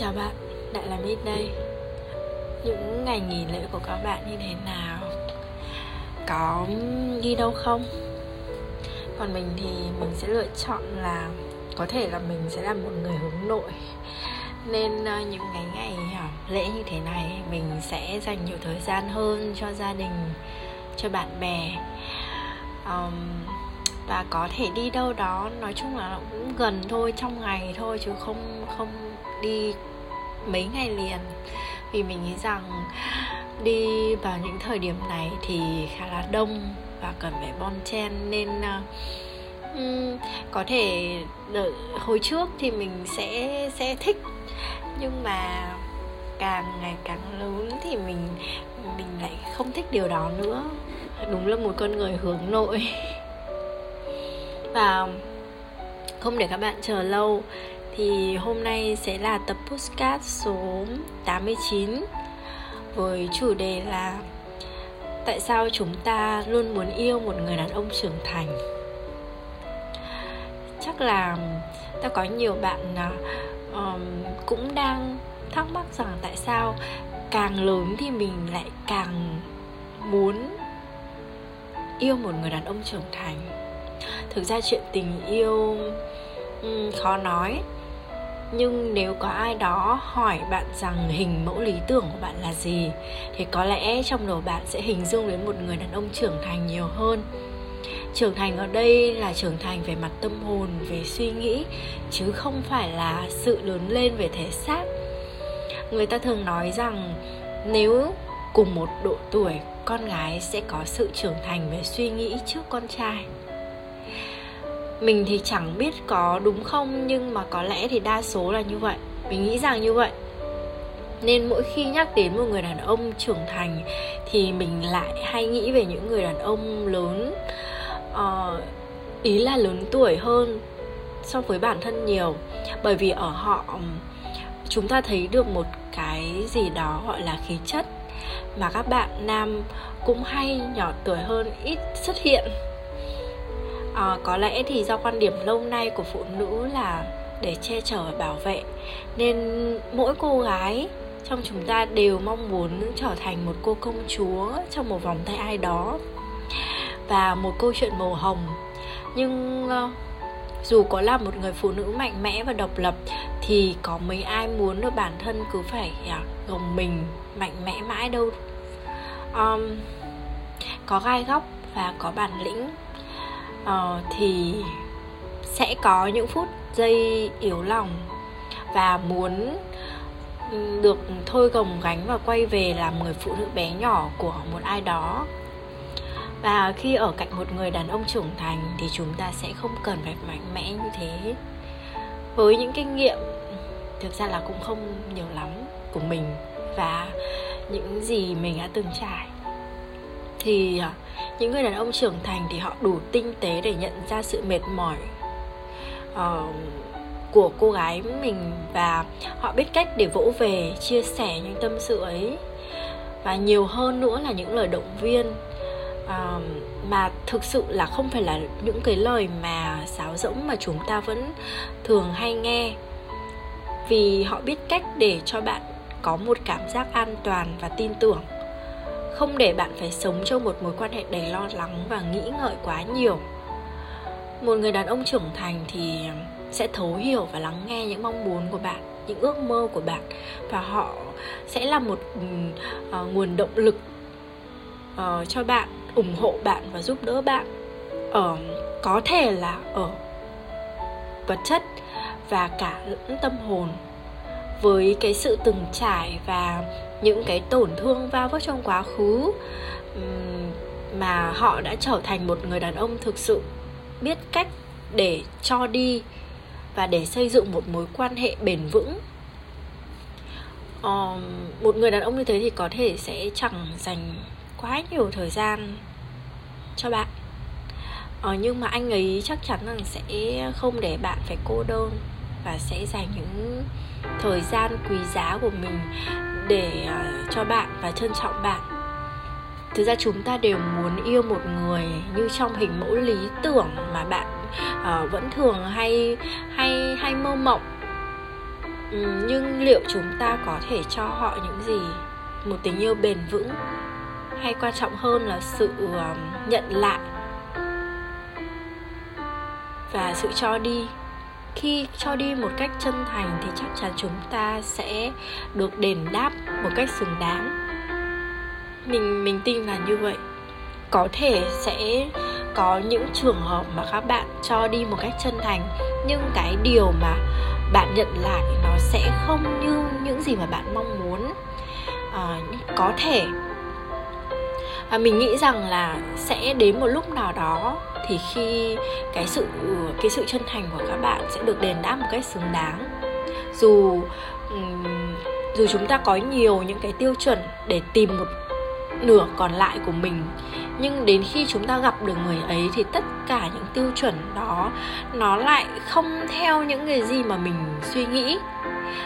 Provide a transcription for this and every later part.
Chào bạn, Đại là Mít đây. Những ngày nghỉ lễ của các bạn như thế nào? Có đi đâu không? Còn mình thì mình sẽ lựa chọn là có thể là mình sẽ là một người hướng nội, nên những cái ngày lễ như thế này mình sẽ dành nhiều thời gian hơn cho gia đình, cho bạn bè, và có thể đi đâu đó, nói chung là cũng gần thôi, trong ngày thôi, chứ không đi mấy ngày liền. Vì mình nghĩ rằng đi vào những thời điểm này thì khá là đông và cần phải bon chen, nên có thể đợi hồi trước thì mình sẽ thích, nhưng mà càng ngày càng lớn thì mình lại không thích điều đó nữa. Đúng là một con người hướng nội. Và không để các bạn chờ lâu thì hôm nay sẽ là tập podcast số 89 với chủ đề là tại sao chúng ta luôn muốn yêu một người đàn ông trưởng thành. Chắc là ta có nhiều bạn cũng đang thắc mắc rằng tại sao càng lớn thì mình lại càng muốn yêu một người đàn ông trưởng thành. Thực ra chuyện tình yêu khó nói, nhưng nếu có ai đó hỏi bạn rằng hình mẫu lý tưởng của bạn là gì thì có lẽ trong đầu bạn sẽ hình dung đến một người đàn ông trưởng thành nhiều hơn. Trưởng thành ở đây là trưởng thành về mặt tâm hồn, về suy nghĩ, chứ không phải là sự lớn lên về thể xác. Người ta thường nói rằng nếu cùng một độ tuổi, con gái sẽ có sự trưởng thành về suy nghĩ trước con trai. Mình thì chẳng biết có đúng không, nhưng mà có lẽ thì đa số là như vậy. Mình nghĩ rằng như vậy. Nên mỗi khi nhắc đến một người đàn ông trưởng thành thì mình lại hay nghĩ về những người đàn ông lớn, ý là lớn tuổi hơn so với bản thân nhiều. Bởi vì ở họ chúng ta thấy được một cái gì đó gọi là khí chất mà các bạn nam cũng hay nhỏ tuổi hơn ít xuất hiện. Có lẽ thì do quan điểm lâu nay của phụ nữ là để che chở và bảo vệ, nên mỗi cô gái trong chúng ta đều mong muốn trở thành một cô công chúa trong một vòng tay ai đó và một câu chuyện màu hồng. Nhưng dù có là một người phụ nữ mạnh mẽ và độc lập thì có mấy ai muốn được bản thân cứ phải gồng mình mạnh mẽ mãi đâu. Có gai góc và có bản lĩnh thì sẽ có những phút giây yếu lòng và muốn được thôi gồng gánh và quay về làm người phụ nữ bé nhỏ của một ai đó. Và khi ở cạnh một người đàn ông trưởng thành thì chúng ta sẽ không cần phải mạnh mẽ như thế. Với những kinh nghiệm thực ra là cũng không nhiều lắm của mình và những gì mình đã từng trải, thì những người đàn ông trưởng thành thì họ đủ tinh tế để nhận ra sự mệt mỏi của cô gái mình, và họ biết cách để vỗ về, chia sẻ những tâm sự ấy. Và nhiều hơn nữa là những lời động viên mà thực sự là không phải là những cái lời mà sáo rỗng mà chúng ta vẫn thường hay nghe. Vì họ biết cách để cho bạn có một cảm giác an toàn và tin tưởng, không để bạn phải sống trong một mối quan hệ đầy lo lắng và nghĩ ngợi quá nhiều. Một người đàn ông trưởng thành thì sẽ thấu hiểu và lắng nghe những mong muốn của bạn, những ước mơ của bạn, và họ sẽ là một nguồn động lực cho bạn, ủng hộ bạn và giúp đỡ bạn, có thể là ở vật chất và cả lẫn tâm hồn. Với cái sự từng trải và những cái tổn thương va vấp trong quá khứ mà họ đã trở thành một người đàn ông thực sự biết cách để cho đi và để xây dựng một mối quan hệ bền vững. Một người đàn ông như thế thì có thể sẽ chẳng dành quá nhiều thời gian cho bạn, nhưng mà anh ấy chắc chắn rằng sẽ không để bạn phải cô đơn và sẽ dành những thời gian quý giá của mình để cho bạn và trân trọng bạn. Thực ra chúng ta đều muốn yêu một người như trong hình mẫu lý tưởng mà bạn vẫn thường hay mơ mộng. Nhưng liệu chúng ta có thể cho họ những gì? Một tình yêu bền vững, hay quan trọng hơn là sự nhận lại và sự cho đi. Khi cho đi một cách chân thành thì chắc chắn chúng ta sẽ được đền đáp một cách xứng đáng. Mình tin là như vậy. Có thể sẽ có những trường hợp mà các bạn cho đi một cách chân thành, nhưng cái điều mà bạn nhận lại nó sẽ không như những gì mà bạn mong muốn. Có thể mình nghĩ rằng là sẽ đến một lúc nào đó thì khi cái sự chân thành của các bạn sẽ được đền đáp một cách xứng đáng. Dù chúng ta có nhiều những cái tiêu chuẩn để tìm một nửa còn lại của mình, nhưng đến khi chúng ta gặp được người ấy thì tất cả những tiêu chuẩn đó nó lại không theo những cái gì mà mình suy nghĩ,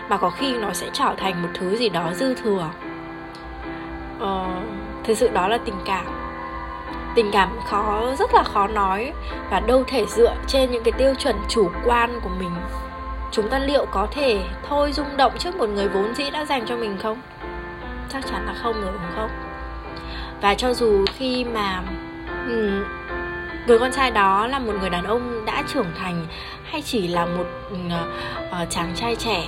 mà có khi nó sẽ trở thành một thứ gì đó dư thừa. Thực sự đó là tình cảm rất là khó nói và đâu thể dựa trên những cái tiêu chuẩn chủ quan của mình. Chúng ta liệu có thể thôi rung động trước một người vốn dĩ đã dành cho mình không? Chắc chắn là không rồi, đúng không? Và cho dù khi mà người con trai đó là một người đàn ông đã trưởng thành hay chỉ là một chàng trai trẻ,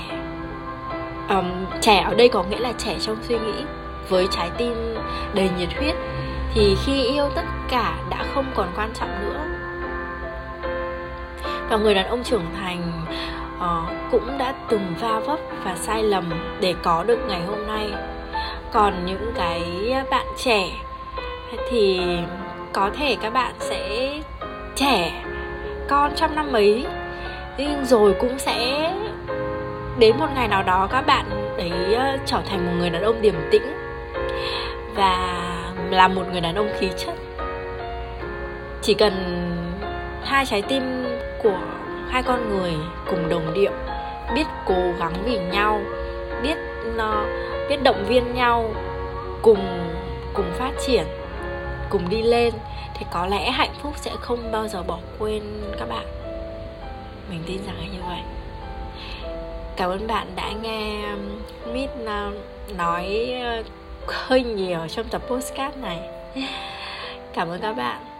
trẻ ở đây có nghĩa là trẻ trong suy nghĩ với trái tim đầy nhiệt huyết, thì khi yêu tất cả đã không còn quan trọng nữa. Và người đàn ông trưởng thành cũng đã từng va vấp và sai lầm để có được ngày hôm nay. Còn những cái bạn trẻ thì có thể các bạn sẽ trẻ con trong năm ấy, nhưng rồi cũng sẽ đến một ngày nào đó các bạn ấy trở thành một người đàn ông điềm tĩnh và là một người đàn ông khí chất. Chỉ cần hai trái tim của hai con người cùng đồng điệu, biết cố gắng vì nhau, biết động viên nhau, cùng phát triển, cùng đi lên, thì có lẽ hạnh phúc sẽ không bao giờ bỏ quên các bạn. Mình tin rằng là như vậy. Cảm ơn bạn đã nghe Mít nói hơi nhiều trong tập podcast này. Cảm ơn các bạn.